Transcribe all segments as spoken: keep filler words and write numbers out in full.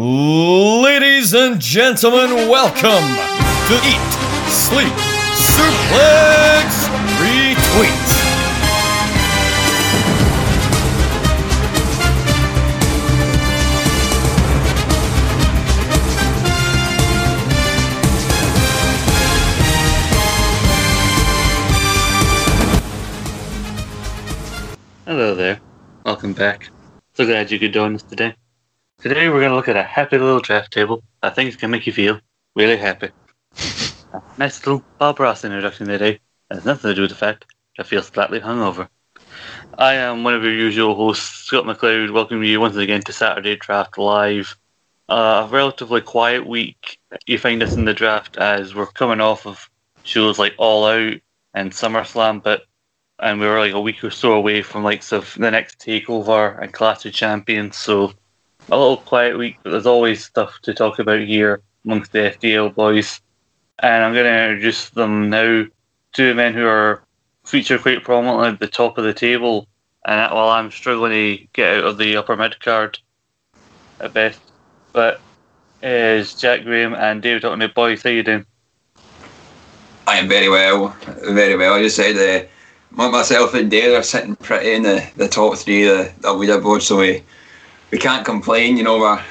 Ladies and gentlemen, welcome to Eat, Sleep, Suplex, Retweet. Hello there. Welcome back. So glad you could join us today. Today we're going to look at a happy little draft table. I think it's going to make you feel really happy. A nice little Bob Ross introduction today. It has nothing to do with the fact that I feel slightly hungover. I am one of your usual hosts, Scott McLeod, welcoming you once again to Saturday Draft Live. Uh, a relatively quiet week. You find us in the draft as we're coming off of shows like All Out and SummerSlam, but And we were like a week or so away from likes of the next Takeover and Clash of Champions, so a little quiet week, but there's always stuff to talk about here amongst the F D L boys. And I'm going to introduce them now. Two men who are featured quite prominently at the top of the table, and while well, I'm struggling to get out of the upper mid card at best, but is Jack Graham and David Orton. Boys, how you doing? I am very well, very well. I just said the. Uh... Myself and Dare are sitting pretty in the, the top three of the, the leaderboard, so we we can't complain. You know, we're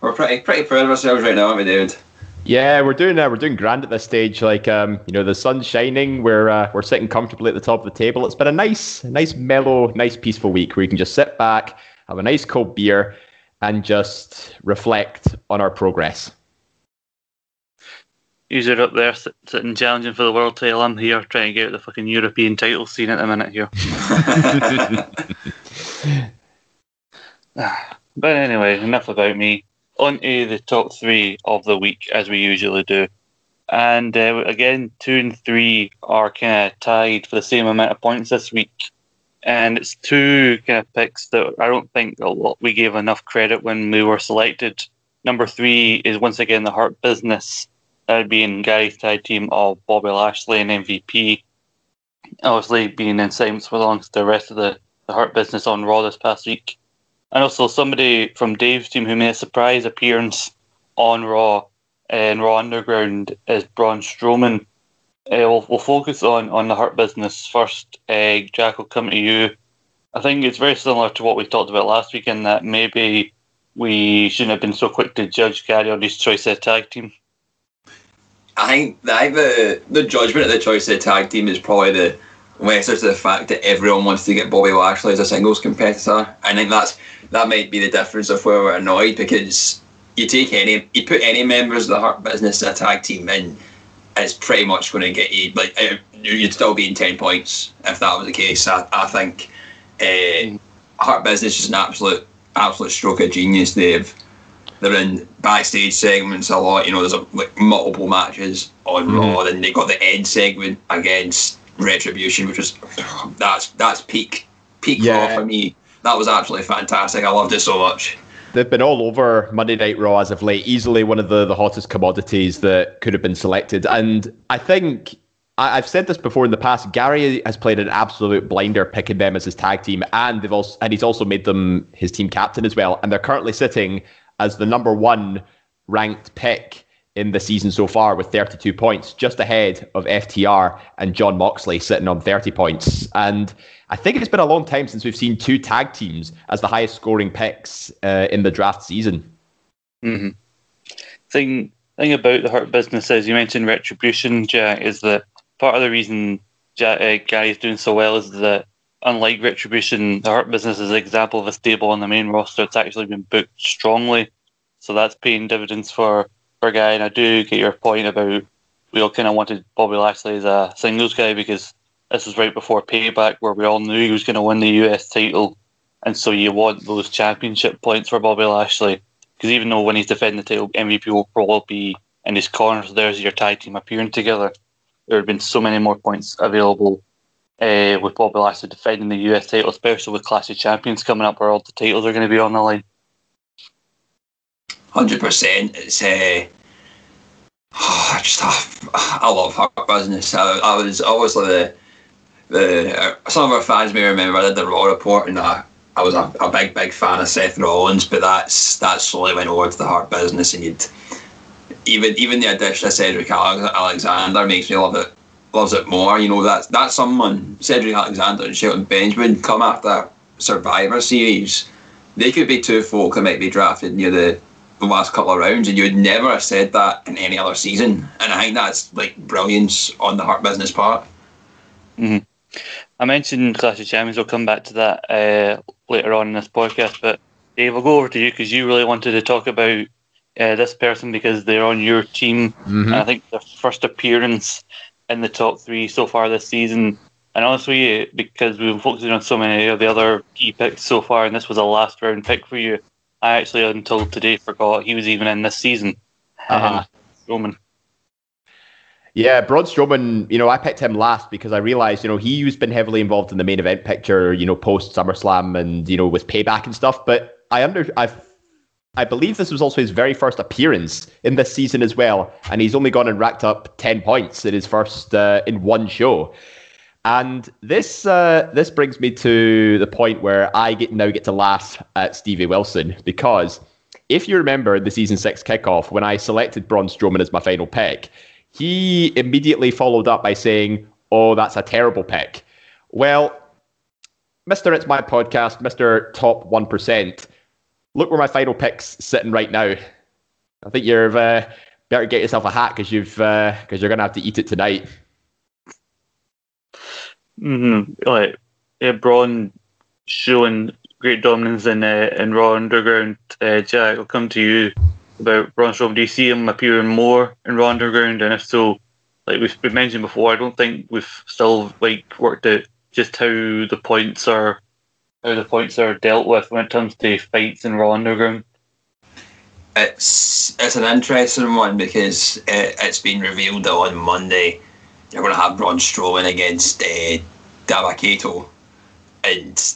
we're pretty pretty proud of ourselves right now, aren't we, David? Yeah, we're doing uh, we're doing grand at this stage. Like um, you know, the sun's shining. We're uh, we're sitting comfortably at the top of the table. It's been a nice, nice mellow, nice peaceful week where you can just sit back, have a nice cold beer, and just reflect on our progress. You're up there sitting challenging for the world title. I'm here trying to get out the fucking European title scene at the minute here. But anyway, enough about me. On to the top three of the week, as we usually do. And uh, again, two and three are kind of tied for the same amount of points this week. And it's two kind of picks that I don't think a lot we gave enough credit when we were selected. Number three is once again the Hurt Business. That would be in Gary's tag team of Bobby Lashley and M V P. Obviously, being in silence belongs to the rest of the, the Hurt Business on Raw this past week. And also, somebody from Dave's team who made a surprise appearance on Raw and uh, Raw Underground is Braun Strowman. Uh, we'll, we'll focus on, on the Hurt Business first. Uh, Jack, will come to you. I think it's very similar to what we talked about last week in that maybe we shouldn't have been so quick to judge Gary on his choice of tag team. I think, I think the, the judgment of the choice of the tag team is probably the lesser to the fact that everyone wants to get Bobby Lashley as a singles competitor. I think that's that might be the difference of where we're annoyed, because you take any, you put any members of the Hurt Business in a tag team in, it's pretty much going to get you. Like you'd still be in ten points if that was the case. I, I think uh, Hurt Business is an absolute absolute stroke of genius. They've They're in backstage segments a lot. You know, there's a, like, multiple matches on mm-hmm. Raw. Then they got the end segment against Retribution, which was that's that's peak peak yeah. Raw for me. That was absolutely fantastic. I loved it so much. They've been all over Monday Night Raw as of late. Easily one of the, the hottest commodities that could have been selected. And I think I, I've said this before in the past. Gary has played an absolute blinder picking them as his tag team, and they've also and he's also made them his team captain as well. And they're currently sitting as the number one ranked pick in the season so far with thirty-two points, just ahead of F T R and John Moxley sitting on thirty points. And I think it's been a long time since we've seen two tag teams as the highest scoring picks uh, in the draft season. Mm-hmm. Thing, thing about the Hurt Business, as you mentioned Retribution, Jack, is that part of the reason Jack, uh, Gary's doing so well is that unlike Retribution, the Hurt Business is an example of a stable on the main roster. It's actually been booked strongly. So that's paying dividends for, for a guy. And I do get your point about we all kind of wanted Bobby Lashley as a singles guy because this was right before Payback where we all knew he was going to win the U S title. And so you want those championship points for Bobby Lashley. Because even though when he's defending the title, M V P will probably be in his corner. So there's your tag team appearing together. There would have been so many more points available Uh, with Bobby Lashley defending the U S title, especially with Clash of Champions coming up where all the titles are going to be on the line. one hundred percent. It's uh, oh, just, uh, I love Hurt Business. I, I was obviously the, the uh, some of our fans may remember I did the Raw report and I, I was a, a big, big fan of Seth Rollins, but that's that slowly went over to the Hurt Business, and you'd even even the addition of Cedric Alexander makes me love it, loves it more. You know, that's that's someone, Cedric Alexander and Shelton Benjamin, come after Survivor Series. They could be two folk that might be drafted near the, the last couple of rounds, and you would never have said that in any other season. And I think that's like brilliance on the Hurt Business part. Mm-hmm. I mentioned Clash of Champions, we'll come back to that uh, later on in this podcast, but Dave, I'll go over to you because you really wanted to talk about uh, this person because they're on your team. Mm-hmm. And I think their first appearance in the top three so far this season, and honestly, because we've been focusing on so many of the other key picks so far, and this was a last round pick for you, I actually until today forgot he was even in this season. Uh-huh. Roman. Yeah, Braun Strowman, you know, I picked him last because I realised, you know, he's been heavily involved in the main event picture, you know, post SummerSlam and, you know, with Payback and stuff. But I under, I, I believe this was also his very first appearance in this season as well. And he's only gone and racked up ten points in his first, uh, in one show. And this uh, this brings me to the point where I get now get to laugh at Stevie Wilson, because if you remember the season six kickoff, when I selected Braun Strowman as my final pick, he immediately followed up by saying, "Oh, that's a terrible pick." Well, Mister It's My Podcast, Mister Top one percent, look where my final pick's sitting right now. I think you've uh, better get yourself a hat because you've uh, because you're gonna have to eat it tonight. Mm-hmm. Like yeah, Braun showing great dominance in uh, in Raw Underground. Uh, Jack, I'll come to you about Braun Strowman. Do you see him appearing more in Raw Underground? And if so, like we've mentioned before, I don't think we've still like worked out just how the points are how the points are dealt with when it comes to fights in Raw Underground. It's it's an interesting one because it, it's been revealed that on Monday you're going to have Braun Strowman against uh, Dabba-Kato, and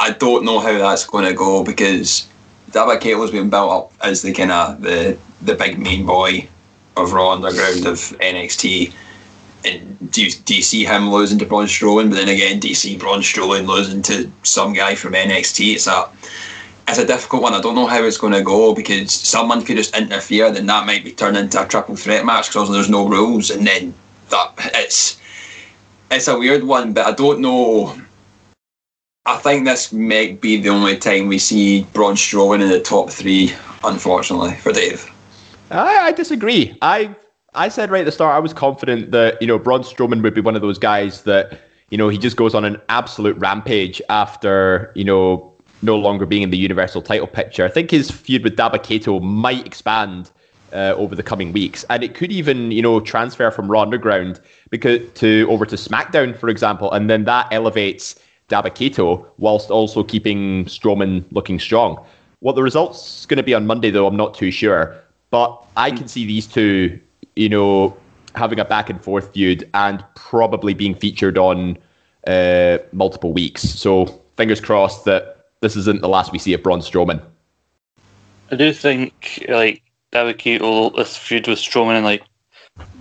I don't know how that's going to go because Dabba-Kato's been built up as the kind of the, the big main boy of Raw Underground, of N X T. And do you, do you see him losing to Braun Strowman? But then again, do you see Braun Strowman losing to some guy from N X T? It's a it's a difficult one. I don't know how it's going to go because someone could just interfere, then that might be turned into a triple threat match because there's no rules, and then that it's it's a weird one. But I don't know. I think this might be the only time we see Braun Strowman in the top three, unfortunately, for Dave. I, I disagree. I I said right at the start I was confident that, you know, Braun Strowman would be one of those guys that, you know, he just goes on an absolute rampage after, you know, no longer being in the Universal title picture. I think his feud with Dabba-Kato might expand Uh, over the coming weeks, and it could even, you know, transfer from Raw Underground because to over to SmackDown, for example, and then that elevates Dabba-Kato whilst also keeping Strowman looking strong. What the result's going to be on Monday, though, I'm not too sure, but I can see these two, you know, having a back and forth feud and probably being featured on uh, multiple weeks. So fingers crossed that this isn't the last we see of Braun Strowman. I do think, like, Dabba-Kato, this feud with Strowman, and like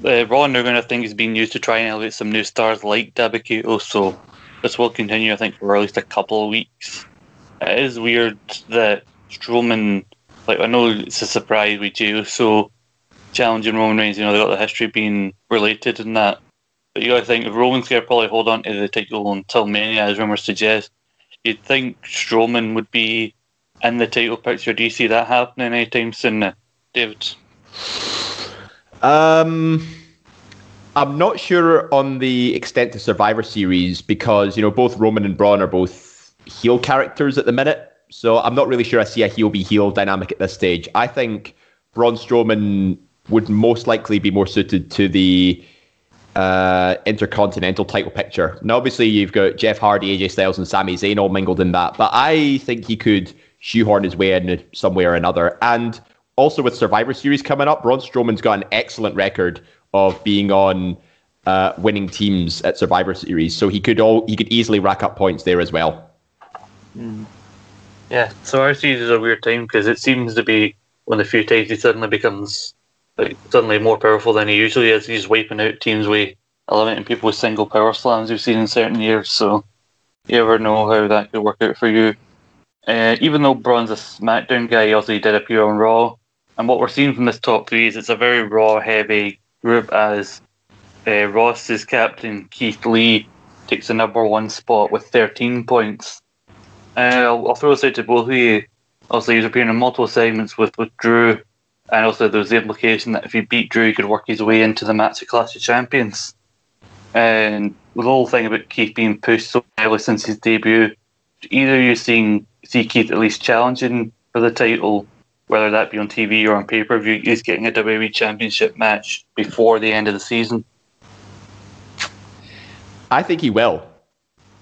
uh, Raw Underground, I think, is being used to try and elevate some new stars like Dabba-Kato, so this will continue, I think, for at least a couple of weeks. It is weird that Strowman, like, I know it's a surprise with you, so challenging Roman Reigns, you know, they got the history being related and that, but you gotta think if Roman's gonna probably hold on to the title until Mania, as rumours suggest, you'd think Strowman would be in the title picture. Do you see that happening anytime soon, David? Um, I'm not sure on the extent of Survivor Series because, you know, both Roman and Braun are both heel characters at the minute. So I'm not really sure I see a heel be heel dynamic at this stage. I think Braun Strowman would most likely be more suited to the uh, Intercontinental title picture. Now, obviously, you've got Jeff Hardy, A J Styles, and Sami Zayn all mingled in that. But I think he could shoehorn his way in some way or another. And also, with Survivor Series coming up, Braun Strowman's got an excellent record of being on uh, winning teams at Survivor Series, so he could all he could easily rack up points there as well. Mm. Yeah, Survivor Series is a weird time because it seems to be one of the few times he suddenly becomes like suddenly more powerful than he usually is. He's wiping out teams with eliminating people with single power slams we've seen in certain years. So you ever know how that could work out for you. Uh, even though Braun's a SmackDown guy, he also did appear on Raw. And what we're seeing from this top three is it's a very Raw-heavy group, as uh, Ross's captain, Keith Lee, takes the number one spot with thirteen points. Uh, I'll, I'll throw this out to both of you. Also, he's appearing in multiple segments with, with Drew, and also there's the implication that if he beat Drew, he could work his way into the match at Clash of Champions. And the whole thing about Keith being pushed so heavily since his debut, either you're seeing see Keith at least challenging for the title, whether that be on T V or on pay-per-view, he's getting a W W E Championship match before the end of the season. I think he will.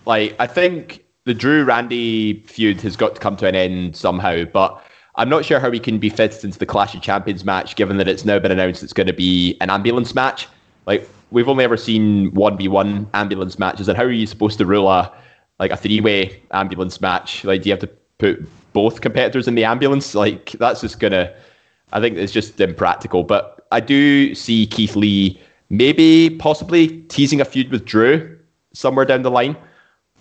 Like, I think the Drew-Randy feud has got to come to an end somehow, but I'm not sure how he can be fitted into the Clash of Champions match, given that it's now been announced it's going to be an ambulance match. Like, we've only ever seen one v one ambulance matches, and how are you supposed to rule a like a three-way ambulance match? Like, do you have to put both competitors in the ambulance? Like, that's just gonna, I think it's just impractical. But I do see Keith Lee maybe possibly teasing a feud with Drew somewhere down the line,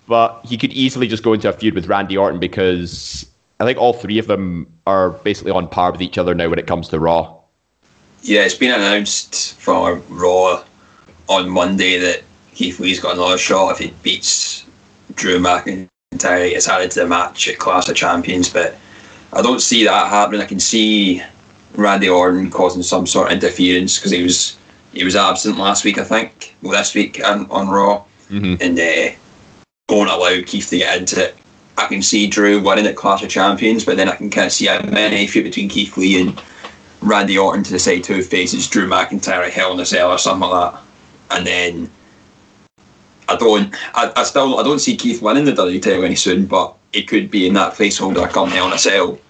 but he could easily just go into a feud with Randy Orton, because I think all three of them are basically on par with each other now when it comes to Raw. Yeah, it's been announced from Raw on Monday that Keith Lee's got another shot if he beats Drew McIntyre. Entirely, it's added to the match at Clash of Champions, but I don't see that happening. I can see Randy Orton causing some sort of interference, because he was he was absent last week, I think, well, this week on, on Raw, mm-hmm. and uh, won't allow Keith to get into it. I can see Drew winning at Clash of Champions, but then I can kind of see a mini feud between Keith Lee and Randy Orton to decide who faces Drew McIntyre at Hell in a Cell or something like that, and then. I don't. I, I still. I don't see Keith winning the W W E title any soon, but it could be in that placeholder come Hell in a Cell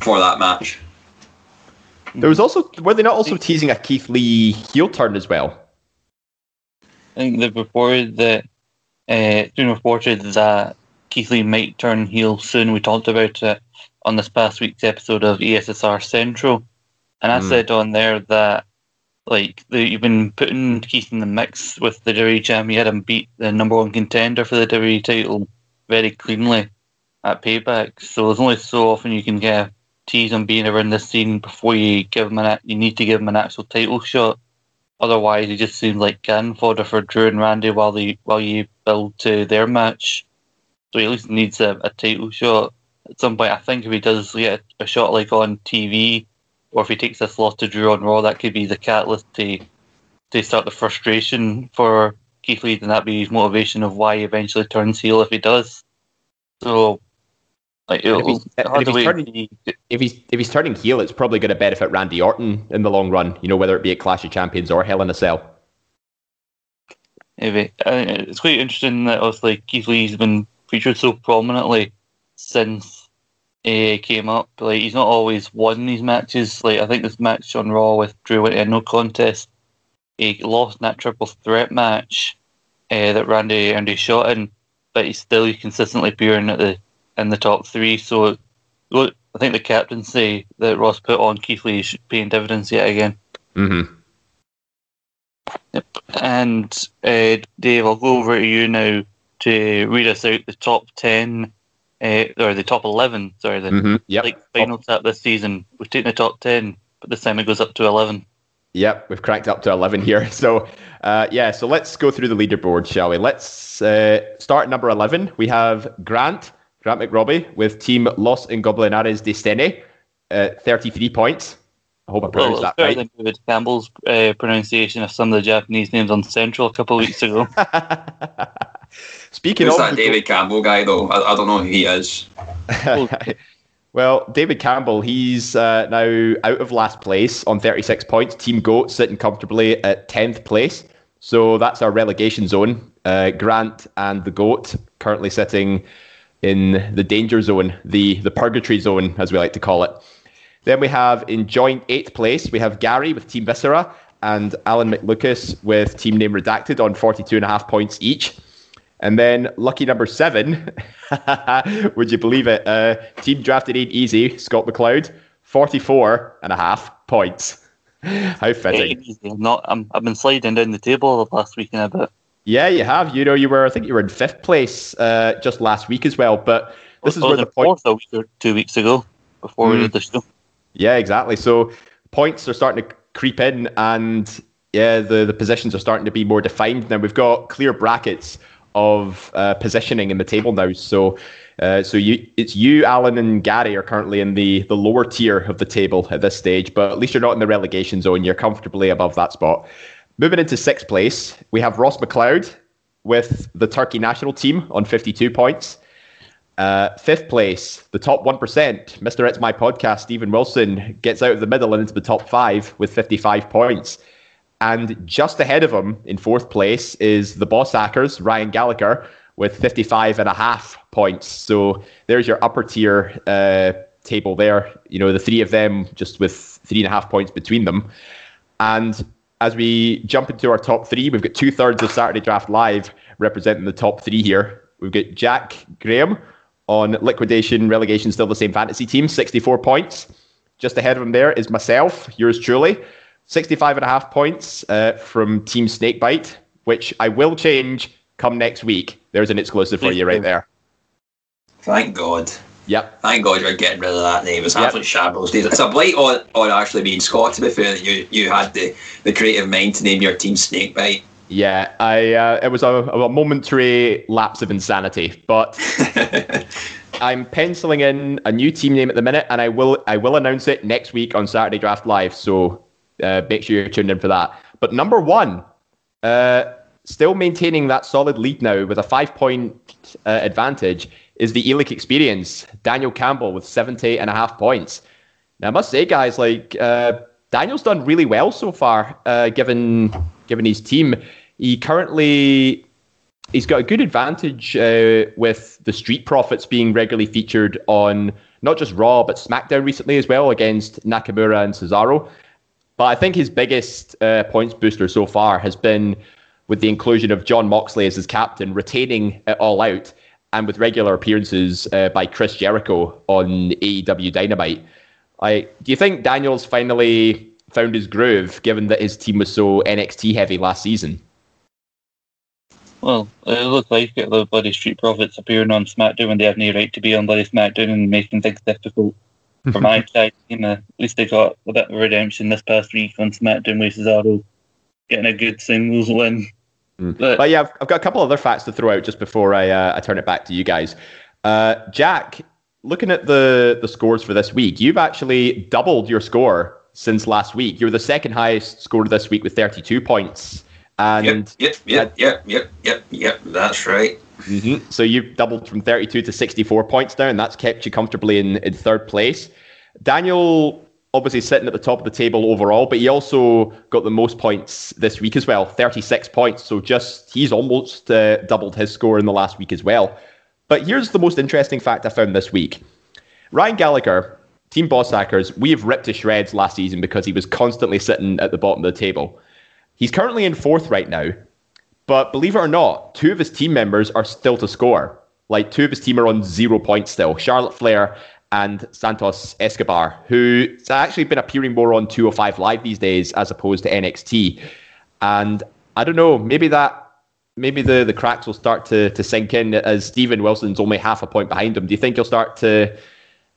for that match. There was also, were they not also teasing a Keith Lee heel turn as well? I think they've reported that. Uh, it's been reported that Keith Lee might turn heel soon. We talked about it on this past week's episode of E S S R Central, and I mm. said on there that. Like, the, you've been putting Keith in the mix with the W W E champ. You had him beat the number one contender for the W W E title very cleanly at Payback. So there's only so often you can get a tease him being around this scene before you give him an. You need to give him an actual title shot. Otherwise, he just seems like cannon fodder for Drew and Randy while they while you build to their match. So he at least needs a, a title shot at some point. I think if he does get a, a shot like on T V. Or if he takes a slot to Drew on Raw, that could be the catalyst to to start the frustration for Keith Lee, and that'd be his motivation of why he eventually turns heel if he does. So, like, if he's, if, he's turning, if he's if he's turning heel, it's probably going to benefit Randy Orton in the long run. You know, whether it be at Clash of Champions or Hell in a Cell. Maybe. It's quite interesting that obviously Keith Lee's been featured so prominently since. Uh, came up. Like, he's not always won these matches. Like, I think this match on Raw with Drew went in no contest. He lost in that triple threat match uh, that Randy Randy shot in, but he's still consistently appearing at the in the top three. So, look, I think the captaincy that Ross put on Keith Lee is paying dividends yet again. Mm-hmm. Yep. And uh, Dave, I'll go over to you now to read us out the top ten. Uh, or the top eleven, sorry, the mm-hmm, yep. like final tap this season. We've taken the top ten, but this time it goes up to eleven. Yep, we've cracked up to eleven here. So, uh, yeah, so let's go through the leaderboard, shall we? Let's uh, start at number eleven. We have Grant, Grant McRobbie, with Team Los Ingobernadores de Stene, uh, thirty-three points. I hope I pronounced well, that right. Than David Campbell's uh, pronunciation of some of the Japanese names on Central a couple of weeks ago. Speaking Who's of that David Campbell guy, though, I, I don't know who he is. Well, David Campbell, he's uh, now out of last place on thirty-six points. Team Goat sitting comfortably at tenth place. So that's our relegation zone. Uh, Grant and the Goat currently sitting in the danger zone, the, the purgatory zone, as we like to call it. Then we have in joint eighth place, we have Gary with Team Viscera and Alan McLucas with Team Name Redacted on forty-two and a half points each. And then lucky number seven, would you believe it? Uh, team Drafted Ain't Easy, Scott McLeod, forty-four and a half points. How fitting. Not, I'm, I've been sliding down the table the last week and a bit. Yeah, you have. You know, you were, I think you were in fifth place uh, just last week as well. But This is where the point a week or two weeks ago before mm. we did the show. Yeah, exactly. So points are starting to creep in, and yeah, the, the positions are starting to be more defined now. We've got clear brackets of uh, positioning in the table now. So uh, so you it's you, Alan, and Gary are currently in the, the lower tier of the table at this stage, but at least you're not in the relegation zone. You're comfortably above that spot. Moving into sixth place, we have Ross McLeod with the Turkey national team on fifty-two points. Uh, fifth place, the top one percent, Mister It's My Podcast, Stephen Wilson, gets out of the middle and into the top five with fifty-five points. And just ahead of him in fourth place is the Boss Hackers, Ryan Gallagher, with fifty-five and a half points. So there's your upper tier uh, table there. You know, the three of them just with three and a half points between them. And as we jump into our top three, we've got two-thirds of Saturday Draft Live representing the top three here. We've got Jack Graham on liquidation, relegation, still the same fantasy team, sixty-four points. Just ahead of him there is myself, yours truly, sixty-five and a half points uh, from Team Snakebite, which I will change come next week. There's an exclusive for you right there. Thank God. Yep. Thank God you're getting rid of that name. It's absolutely yep. shambles, dude. It's a blight on, on actually being Scott, to be fair, that you, you had the, the creative mind to name your team Snakebite. Yeah, I uh, it was a, a momentary lapse of insanity, but I'm penciling in a new team name at the minute, and I will I will announce it next week on Saturday Draft Live, so uh, make sure you're tuned in for that. But number one, uh, still maintaining that solid lead now with a five-point uh, advantage, is the E-League Experience, Daniel Campbell with seventy and a half points. Now, I must say, guys, like uh, Daniel's done really well so far, uh, given... Given his team, he currently, he's got a good advantage uh, with the Street Profits being regularly featured on not just Raw, but SmackDown recently as well against Nakamura and Cesaro. But I think his biggest uh, points booster so far has been with the inclusion of Jon Moxley as his captain, retaining it All Out, and with regular appearances uh, by Chris Jericho on A E W Dynamite. I, do you think Daniel's finally found his groove, given that his team was so N X T heavy last season? Well, it looks like you've got the bloody Street Profits appearing on SmackDown when they have no right to be on bloody SmackDown and making things difficult for my side team. At least they got a bit of redemption this past week on SmackDown with Cesaro getting a good singles win. Mm. But, but yeah, I've, I've got a couple other facts to throw out just before I uh, I turn it back to you guys. Uh, Jack, looking at the the scores for this week, you've actually doubled your score since last week. You're the second highest scorer this week with thirty-two points. And yep, yep, yep, yep, yep, yep, yep, that's right. Mm-hmm. So you've doubled from thirty-two to sixty-four points now, and that's kept you comfortably in, in third place. Daniel, obviously sitting at the top of the table overall, but he also got the most points this week as well, thirty-six points. So just, he's almost uh, doubled his score in the last week as well. But here's the most interesting fact I found this week. Ryan Gallagher, Team Boss Hackers, we have ripped to shreds last season because he was constantly sitting at the bottom of the table. He's currently in fourth right now, but believe it or not, two of his team members are still to score. Like, two of his team are on zero points still, Charlotte Flair and Santos Escobar, who's actually been appearing more on two oh five Live these days as opposed to N X T. And I don't know, maybe that maybe the, the cracks will start to, to sink in as Steven Wilson's only half a point behind him. Do you think he'll start to...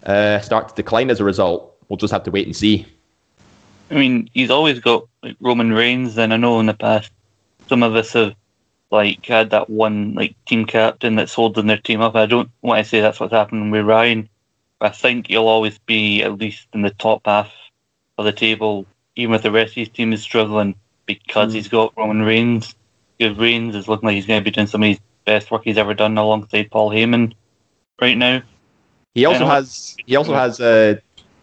Uh, start to decline as a result? We'll just have to wait and see. I mean, he's always got like Roman Reigns, and I know in the past some of us have like had that one like team captain that's holding their team up. I don't want to say that's what's happening with Ryan. I think he'll always be at least in the top half of the table, even if the rest of his team is struggling, because mm. he's got Roman Reigns. Because Reigns is looking like he's going to be doing some of his best work he's ever done alongside Paul Heyman right now. He also has he also has uh,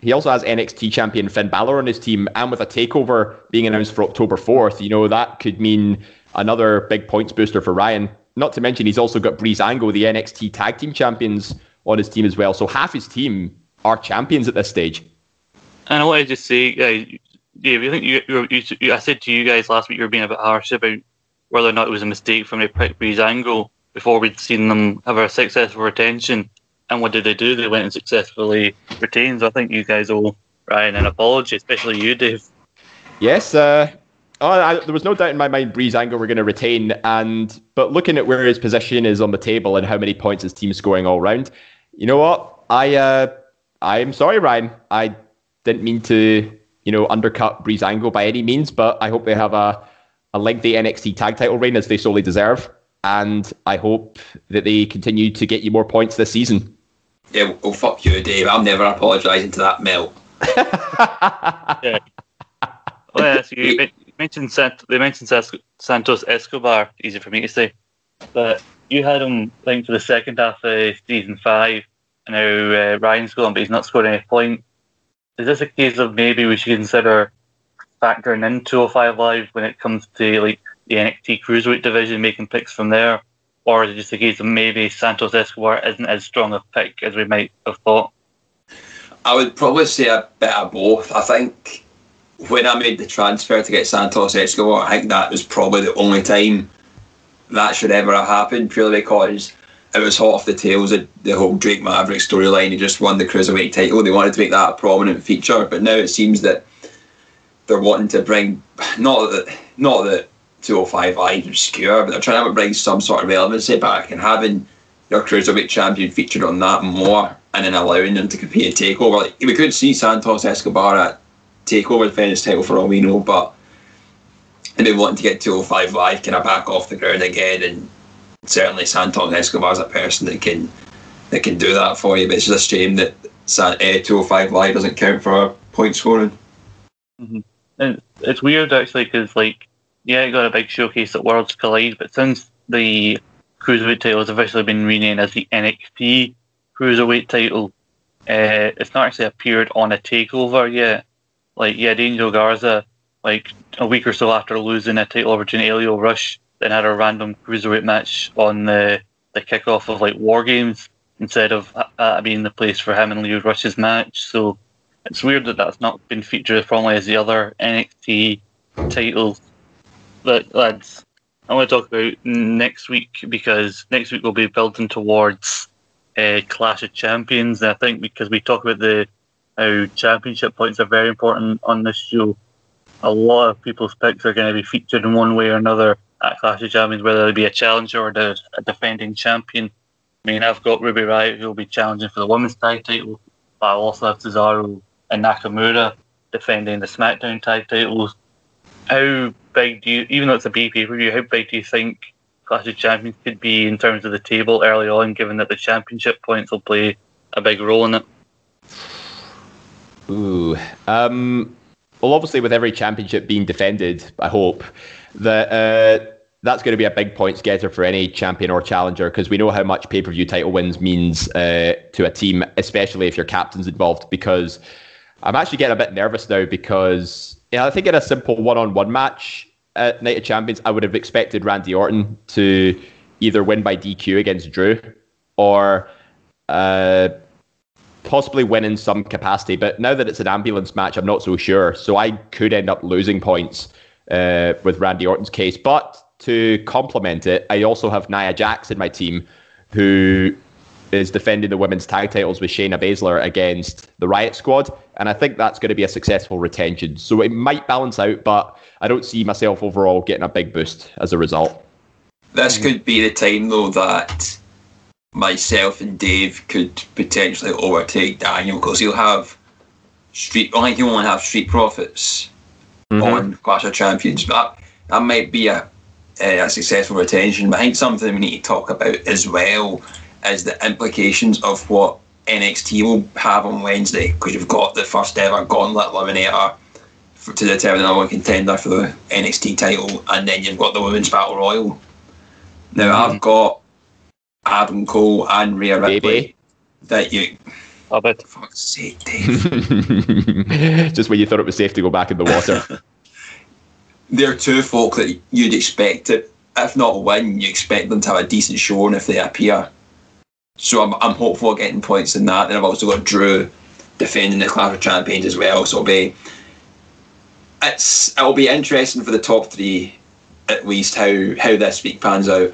he also has N X T champion Finn Balor on his team, and with a takeover being announced for October fourth, you know, that could mean another big points booster for Ryan. Not to mention he's also got Breeze Angle, the N X T tag team champions, on his team as well. So half his team are champions at this stage. And I want to just say, uh, Dave, I think you, you, you, I said to you guys last week you were being a bit harsh about whether or not it was a mistake for me to pick Breeze Angle before we'd seen them have a successful retention. And what did they do? They went and successfully retained. So I think you guys owe Ryan an apology, especially you, Dave. Yes. Uh, oh, I, there was no doubt in my mind Breeze Angle were going to retain. And But looking at where his position is on the table and how many points his team's scoring all round, you know what? I uh, I am sorry, Ryan. I didn't mean to, you know, undercut Breeze Angle by any means, but I hope they have a, a lengthy N X T tag title reign as they solely deserve. And I hope that they continue to get you more points this season. Yeah, well, fuck you, Dave. I'm never apologising to that Mel. Yeah. Well, yes, you, you mentioned Sant- they mentioned Santos Escobar. Easy for me to say. But you had him, I think, for the second half of season five. And now uh, Ryan's gone, but he's not scoring any point. Is this a case of maybe we should consider factoring in two oh five Live when it comes to like the N X T Cruiserweight division, making picks from there? Or is it just a case of maybe Santos Escobar isn't as strong a pick as we might have thought? I would probably say a bit of both. I think when I made the transfer to get Santos Escobar, I think that was probably the only time that should ever have happened, purely because it was hot off the tails of the whole Drake Maverick storyline. He just won the Cruiserweight title. They wanted to make that a prominent feature, but now it seems that they're wanting to bring, not that not that two oh five Live obscure, but they're trying to bring some sort of relevancy back, and having your Cruiserweight champion featured on that more, and then allowing them to compete at TakeOver. Like, we could see Santos Escobar at TakeOver defend his title for all we know, but and they wanting to get two oh five Live kind of back off the ground again, and certainly Santos Escobar is a person that can that can do that for you. But it's just a shame that two oh five Live doesn't count for point scoring. Mm-hmm. And it's weird actually, because like yeah, it got a big showcase at Worlds Collide, but since the Cruiserweight title has officially been renamed as the N X T Cruiserweight title, uh, it's not actually appeared on a takeover yet. Like yeah, Angel Garza, like a week or so after losing a title over Genelio Rush, then had a random Cruiserweight match on the the kickoff of like War Games instead of uh, being the place for him and Leo Rush's match. So it's weird that that's not been featured as prominently as the other N X T titles. But lads, I want to talk about next week, because next week we'll be building towards uh, Clash of Champions. And I think because we talk about the how championship points are very important on this show, a lot of people's picks are going to be featured in one way or another at Clash of Champions, whether it be a challenger or a defending champion. I mean, I've got Ruby Riott, who will be challenging for the women's tag title, but I'll also have Cesaro and Nakamura defending the SmackDown tag titles. How big do you, even though it's a B pay-per-view, how big do you think Clash of Champions could be in terms of the table early on, given that the championship points will play a big role in it? Ooh, um... Well, obviously, with every championship being defended, I hope that uh, that's going to be a big points getter for any champion or challenger, because we know how much pay-per-view title wins means uh, to a team, especially if your captain's involved. Because I'm actually getting a bit nervous now, because you know, I think in a simple one-on-one match at Night of Champions, I would have expected Randy Orton to either win by D Q against Drew or Uh, possibly win in some capacity, but now that it's an ambulance match, I'm not so sure. So I could end up losing points uh, with Randy Orton's case. But to complement it, I also have Nia Jax in my team, who is defending the women's tag titles with Shayna Baszler against the Riot Squad. And I think that's going to be a successful retention. So it might balance out, but I don't see myself overall getting a big boost as a result. This could be the time, though, that myself and Dave could potentially overtake Daniel, because he'll have Street. I think he'll only have Street Profits mm-hmm. on Clash of Champions, but that might be a, a successful retention. But I think something we need to talk about as well is the implications of what N X T will have on Wednesday, because you've got the first ever Gauntlet Eliminator for, to determine the number one contender for the N X T title, and then you've got the Women's Battle Royal. Now mm-hmm. I've got Adam Cole and Rhea Ripley. Baby. That you. Oh, but for fuck's sake, Dave. Just when you thought it was safe to go back in the water. They're two folk that you'd expect to, if not win, you expect them to have a decent show, and if they appear. So I'm I'm hopeful of getting points in that. Then I've also got Drew defending the Clash of Champions as well. So it'll be it's it'll be interesting for the top three at least how, how this week pans out.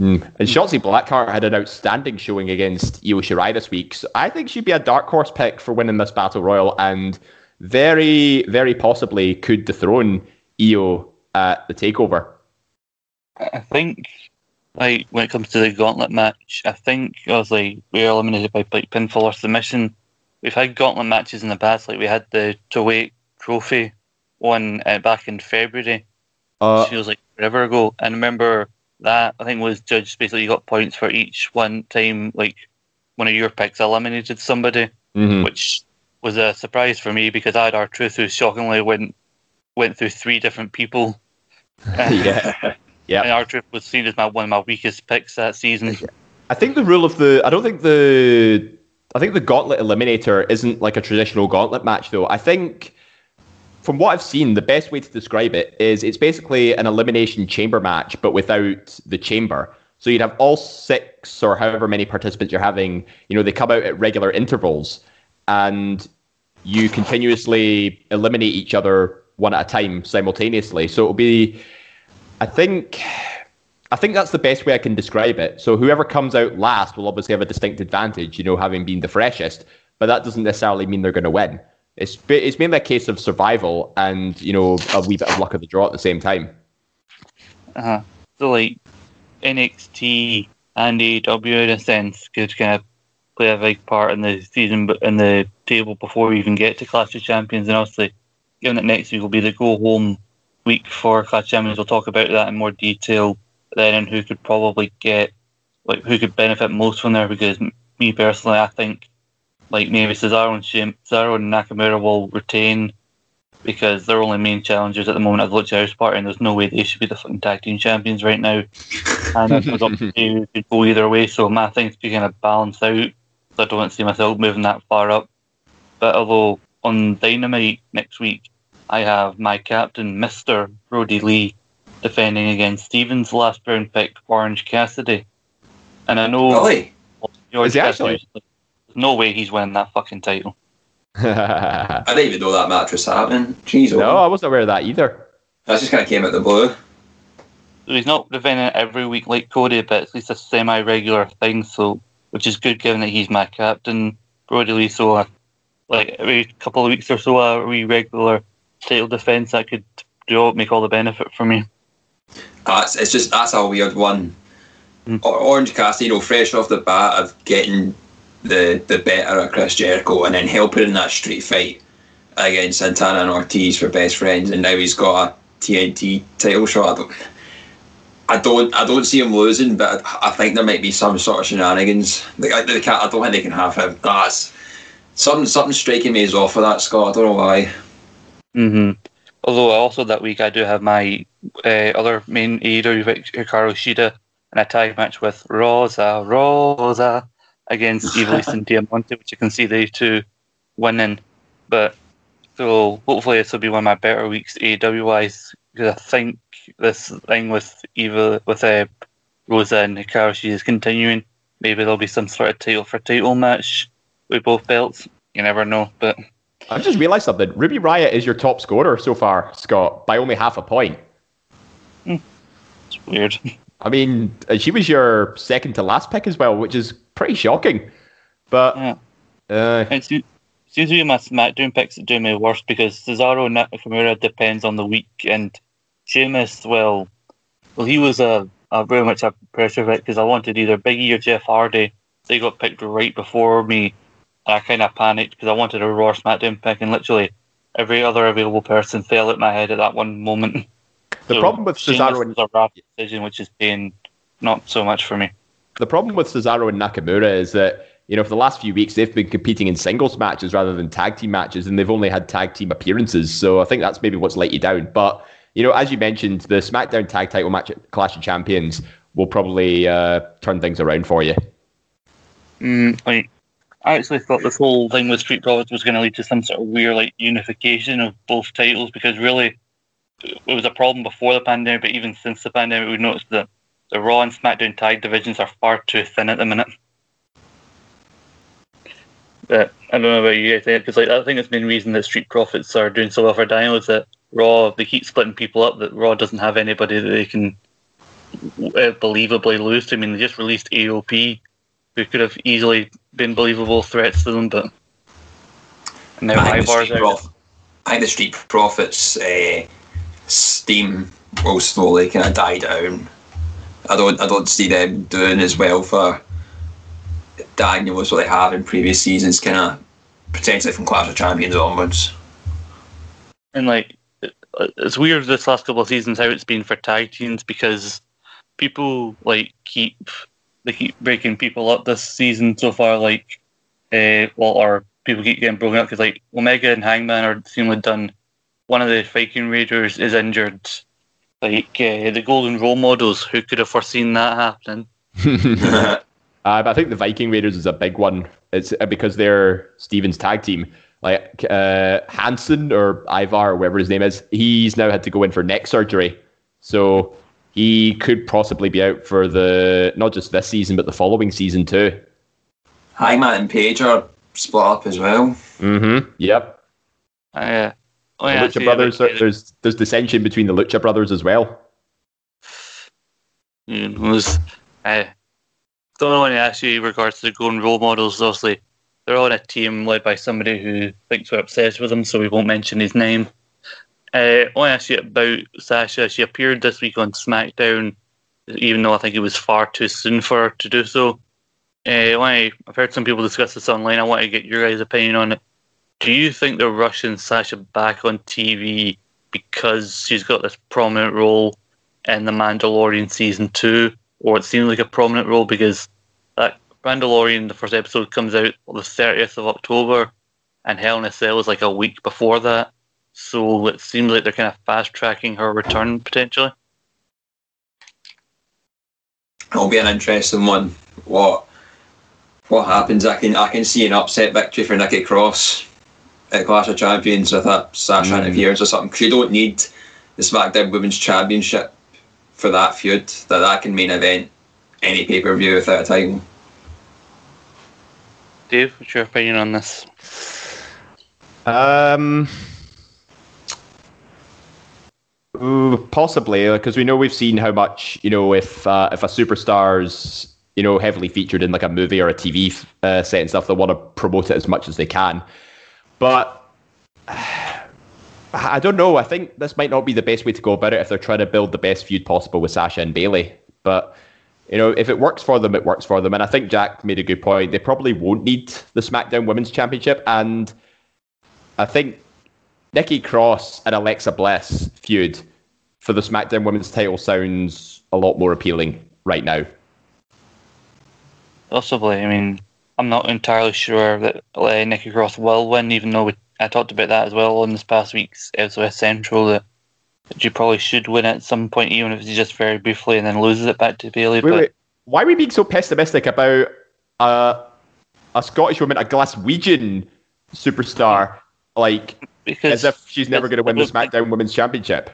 Mm. And Shotzi Blackheart had an outstanding showing against Io Shirai this week, so I think she'd be a dark horse pick for winning this Battle Royal, and very, very possibly could dethrone Io at the takeover. I think like when it comes to the gauntlet match, I think obviously we were eliminated by like pinfall or submission. We've had gauntlet matches in the past, like we had the two eight trophy one uh, back in February. Uh, it was like forever ago, and remember that I think was judged basically you got points for each one time like one of your picks eliminated somebody, mm-hmm. which was a surprise for me because I had R-Truth, who shockingly went went through three different people. yeah. Yeah. And R-Truth was seen as my one of my weakest picks that season. I think the rule of the I don't think the I think the gauntlet eliminator isn't like a traditional gauntlet match though. I think from what I've seen, the best way to describe it is it's basically an elimination chamber match, but without the chamber. So you'd have all six or however many participants you're having, you know, they come out at regular intervals and you continuously eliminate each other one at a time simultaneously. So it'll be, I think, I think that's the best way I can describe it. So whoever comes out last will obviously have a distinct advantage, you know, having been the freshest, but that doesn't necessarily mean they're going to win. It's it's mainly a case of survival and, you know, a wee bit of luck of the draw at the same time. Uh-huh. So, like, N X T and A E W, in a sense, could kind of play a big part in the season, in the table before we even get to Clash of Champions. And obviously, given that next week will be the go-home week for Clash of Champions, we'll talk about that in more detail then and who could probably get, like, who could benefit most from there. Because me personally, I think, like maybe Cesaro and Shane, Cesaro and Nakamura will retain because they're only main challengers at the moment at the Lucha House Party, and there's no way they should be the fucking tag team champions right now. And it was up to you to go either way, so my thing's be kind of balanced out. So I don't see myself moving that far up. But although on Dynamite next week, I have my captain, Mister Brody Lee, defending against Steven's last round pick, Orange Cassidy. And I know really? George Is he Cassidy actually? No way he's winning that fucking title. I didn't even know that match was happening. Jeez, no, I wasn't aware of that either. That just kind of came out of the blue. So he's not defending it every week like Cody, but it's at least a semi-regular thing, so which is good given that he's my captain. Brody Lee, so uh, like every couple of weeks or so, a wee regular title defence that could do make all the benefit for me. Uh, it's, it's just that's a weird one. Mm. Orange Cassidy, you know, fresh off the bat of getting the the better of Chris Jericho and then helping in that street fight against Santana and Ortiz for best friends, and now he's got a T N T title shot. I don't, I don't, I don't see him losing, but I, I think there might be some sort of shenanigans. Like I, they can't, I don't think they can have him. That's something. Something striking me is off of that, Scott. I don't know why. Mm-hmm. Although also that week I do have my uh, other main A E W Hikaru Shida and a tag match with Rosa, Rosa. against Evelise and Diamante, which you can see they two winning. But so hopefully this will be one of my better weeks A E W wise, because I think this thing with Eva with uh, Rosa and Hikaru Shida is continuing. Maybe there'll be some sort of title for title match with both belts. You never know. But I just realised something. Ruby Riott is your top scorer so far, Scott, by only half a point. Hmm. It's weird. I mean, she was your second to last pick as well, which is pretty shocking. But yeah. uh, it seems to be my SmackDown picks that do me worse because Cesaro and Nakamura depends on the week, and Sheamus, well, well, he was a, a very much a pressure pick because I wanted either Big E or Jeff Hardy. They got picked right before me, and I kind of panicked because I wanted a Raw SmackDown pick, and literally every other available person fell at my head at that one moment. The so problem with Cesaro and a rapid decision, which is paying not so much for me. The problem with Cesaro and Nakamura is that, you know, for the last few weeks they've been competing in singles matches rather than tag team matches, and they've only had tag team appearances. So I think that's maybe what's let you down. But you know, as you mentioned, the SmackDown tag title match at Clash of Champions will probably uh, turn things around for you. Mm, like, I actually thought this whole thing with Street Profits was going to lead to some sort of weird like unification of both titles, because really it was a problem before the pandemic, but even since the pandemic, we've noticed that the Raw and SmackDown tag divisions are far too thin at the minute. But I don't know about you guys, because like, I think that's the main reason that Street Profits are doing so well for Daniel is that Raw, they keep splitting people up, that Raw doesn't have anybody that they can uh, believably lose to. I mean, they just released A O P, who could have easily been believable threats to them, but now I think, the Prof- I think the Street Profits uh, steam will slowly kind of die down I don't I don't see them doing as well for Daniel as what they have in previous seasons, kind of potentially from Clash of Champions onwards. And like, it's weird this last couple of seasons how it's been for tag teams, because people like keep they keep breaking people up this season so far. Like, uh, well, or people keep getting broken up because like Omega and Hangman are seemingly done. One of the Viking Raiders is injured. Like uh, the Golden Role Models, who could have foreseen that happening? uh, but I think the Viking Raiders is a big one. It's because they're Steven's tag team. Like uh, Hansen or Ivar or whatever his name is, he's now had to go in for neck surgery, so he could possibly be out for the not just this season but the following season too. Hangman and Page are split up as well. Mm-hmm. Yep. Yeah. Uh, Oh, yeah, the Lucha Brothers, are, there's there's dissension between the Lucha Brothers as well. Mm, was, I don't want to ask you in regards to the Golden Role Models. Obviously, they're on a team led by somebody who thinks we're obsessed with him, so we won't mention his name. Uh, I want to ask you about Sasha. She appeared this week on SmackDown, even though I think it was far too soon for her to do so. Uh, I, I've heard some people discuss this online. I want to get your guys' opinion on it. Do you think they're rushing Sasha back on T V because she's got this prominent role in The Mandalorian Season two? Or it seems like a prominent role because that Mandalorian, the first episode, comes out on the thirtieth of October and Hell in a Cell is like a week before that. So it seems like they're kind of fast-tracking her return, potentially. It'll be an interesting one. What what happens? I can I can see an upset victory for Nikki Cross at Clash of Champions with a Sasha mm. interference or something, because you don't need the SmackDown Women's Championship for that feud. That that can main event any pay-per-view without a title. Dave, what's your opinion on this? Um, ooh, possibly, because we know we've seen how much, you know, if uh, if a superstar's, you know, heavily featured in like a movie or a T V uh, set and stuff, they want to promote it as much as they can. But I don't know. I think this might not be the best way to go about it if they're trying to build the best feud possible with Sasha and Bayley. But, you know, if it works for them, it works for them. And I think Jack made a good point. They probably won't need the SmackDown Women's Championship. And I think Nikki Cross and Alexa Bliss feud for the SmackDown Women's title sounds a lot more appealing right now. Possibly. I mean, I'm not entirely sure that uh, Nikki Cross will win, even though we, I talked about that as well on this past week's E S S R Central, that, that she probably should win at some point, even if it's just very briefly, and then loses it back to Bayley. Wait, but wait. Why are we being so pessimistic about uh, a Scottish woman, a Glaswegian superstar, like, because, as if she's never going to win the SmackDown Women's Championship?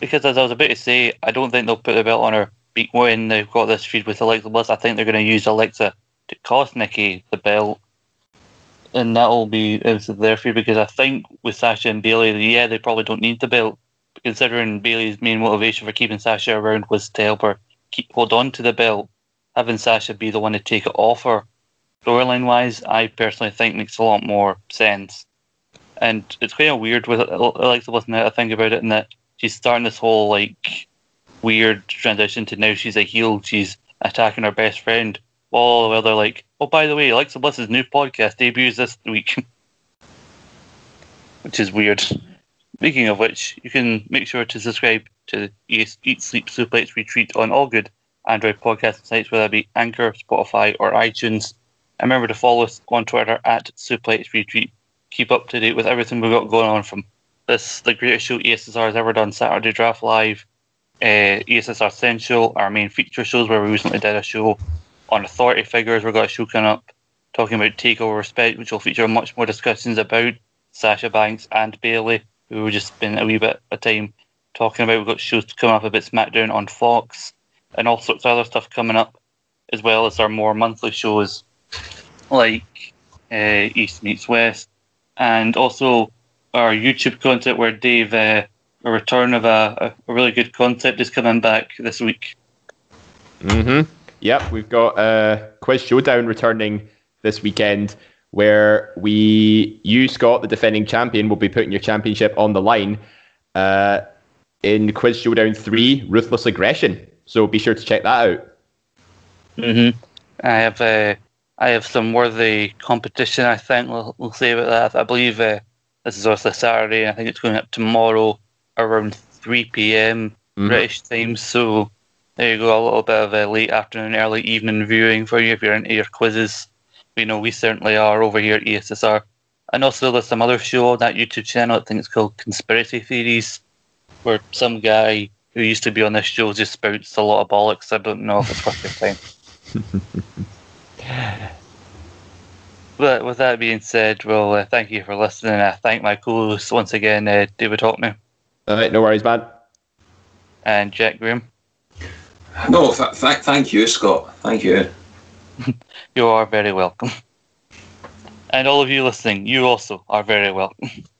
Because, as I was about to say, I don't think they'll put the belt on her when they've got this feud with Alexa Bliss. I think they're going to use Alexa to cost Nikki the belt, and that'll be their feud, because I think with Sasha and Bayley, yeah, they probably don't need the belt, considering Bayley's main motivation for keeping Sasha around was to help her keep hold on to the belt. Having Sasha be the one to take it off her, storyline wise, I personally think makes a lot more sense. And it's kind of weird with Alexa Bliss now I think about it, in that she's starting this whole like weird transition to now she's a heel, she's attacking her best friend. Oh, well, they're like, oh, by the way, Alexa Bliss's new podcast debuts this week. Which is weird. Speaking of which, you can make sure to subscribe to Eat, Sleep, Suplex, Retreat on all good Android podcast sites, whether it be Anchor, Spotify, or iTunes. And remember to follow us on Twitter at Suplex Retreat. Keep up to date with everything we've got going on, from this, the greatest show E S S R has ever done, Saturday Draft Live, uh, E S S R Central, our main feature shows, where we recently did a show on authority figures. We've got a show coming up talking about Takeover Respect, which will feature much more discussions about Sasha Banks and Bayley, who we've just spent a wee bit of time talking about. We've got shows coming up about SmackDown on Fox, and all sorts of other stuff coming up, as well as our more monthly shows like uh, East Meets West, and also our YouTube content, where Dave, uh, a return of a, a really good concept is coming back this week. Mm-hmm. Yep, we've got uh, Quiz Showdown returning this weekend, where we, you, Scott, the defending champion, will be putting your championship on the line uh, in Quiz Showdown three, Ruthless Aggression. So be sure to check that out. Mm-hmm. I have uh, I have some worthy competition, I think. We'll, we'll see about that. I believe uh, this is also Saturday. I think it's going up tomorrow around three p.m. Mm-hmm. British time. So there you go, a little bit of a late afternoon, early evening viewing for you if you're into your quizzes. You know, we certainly are over here at E S S R. And also there's some other show on that YouTube channel. I think it's called Conspiracy Theories, where some guy who used to be on this show just spouts a lot of bollocks. I don't know if it's worth your time. But with that being said, well, uh, thank you for listening. I thank my co-host once again, uh, David Hockney. All right, no worries, man. And Jack Graham. No, th- th- thank you, Scott. Thank you. You are very welcome. And all of you listening, you also are very welcome.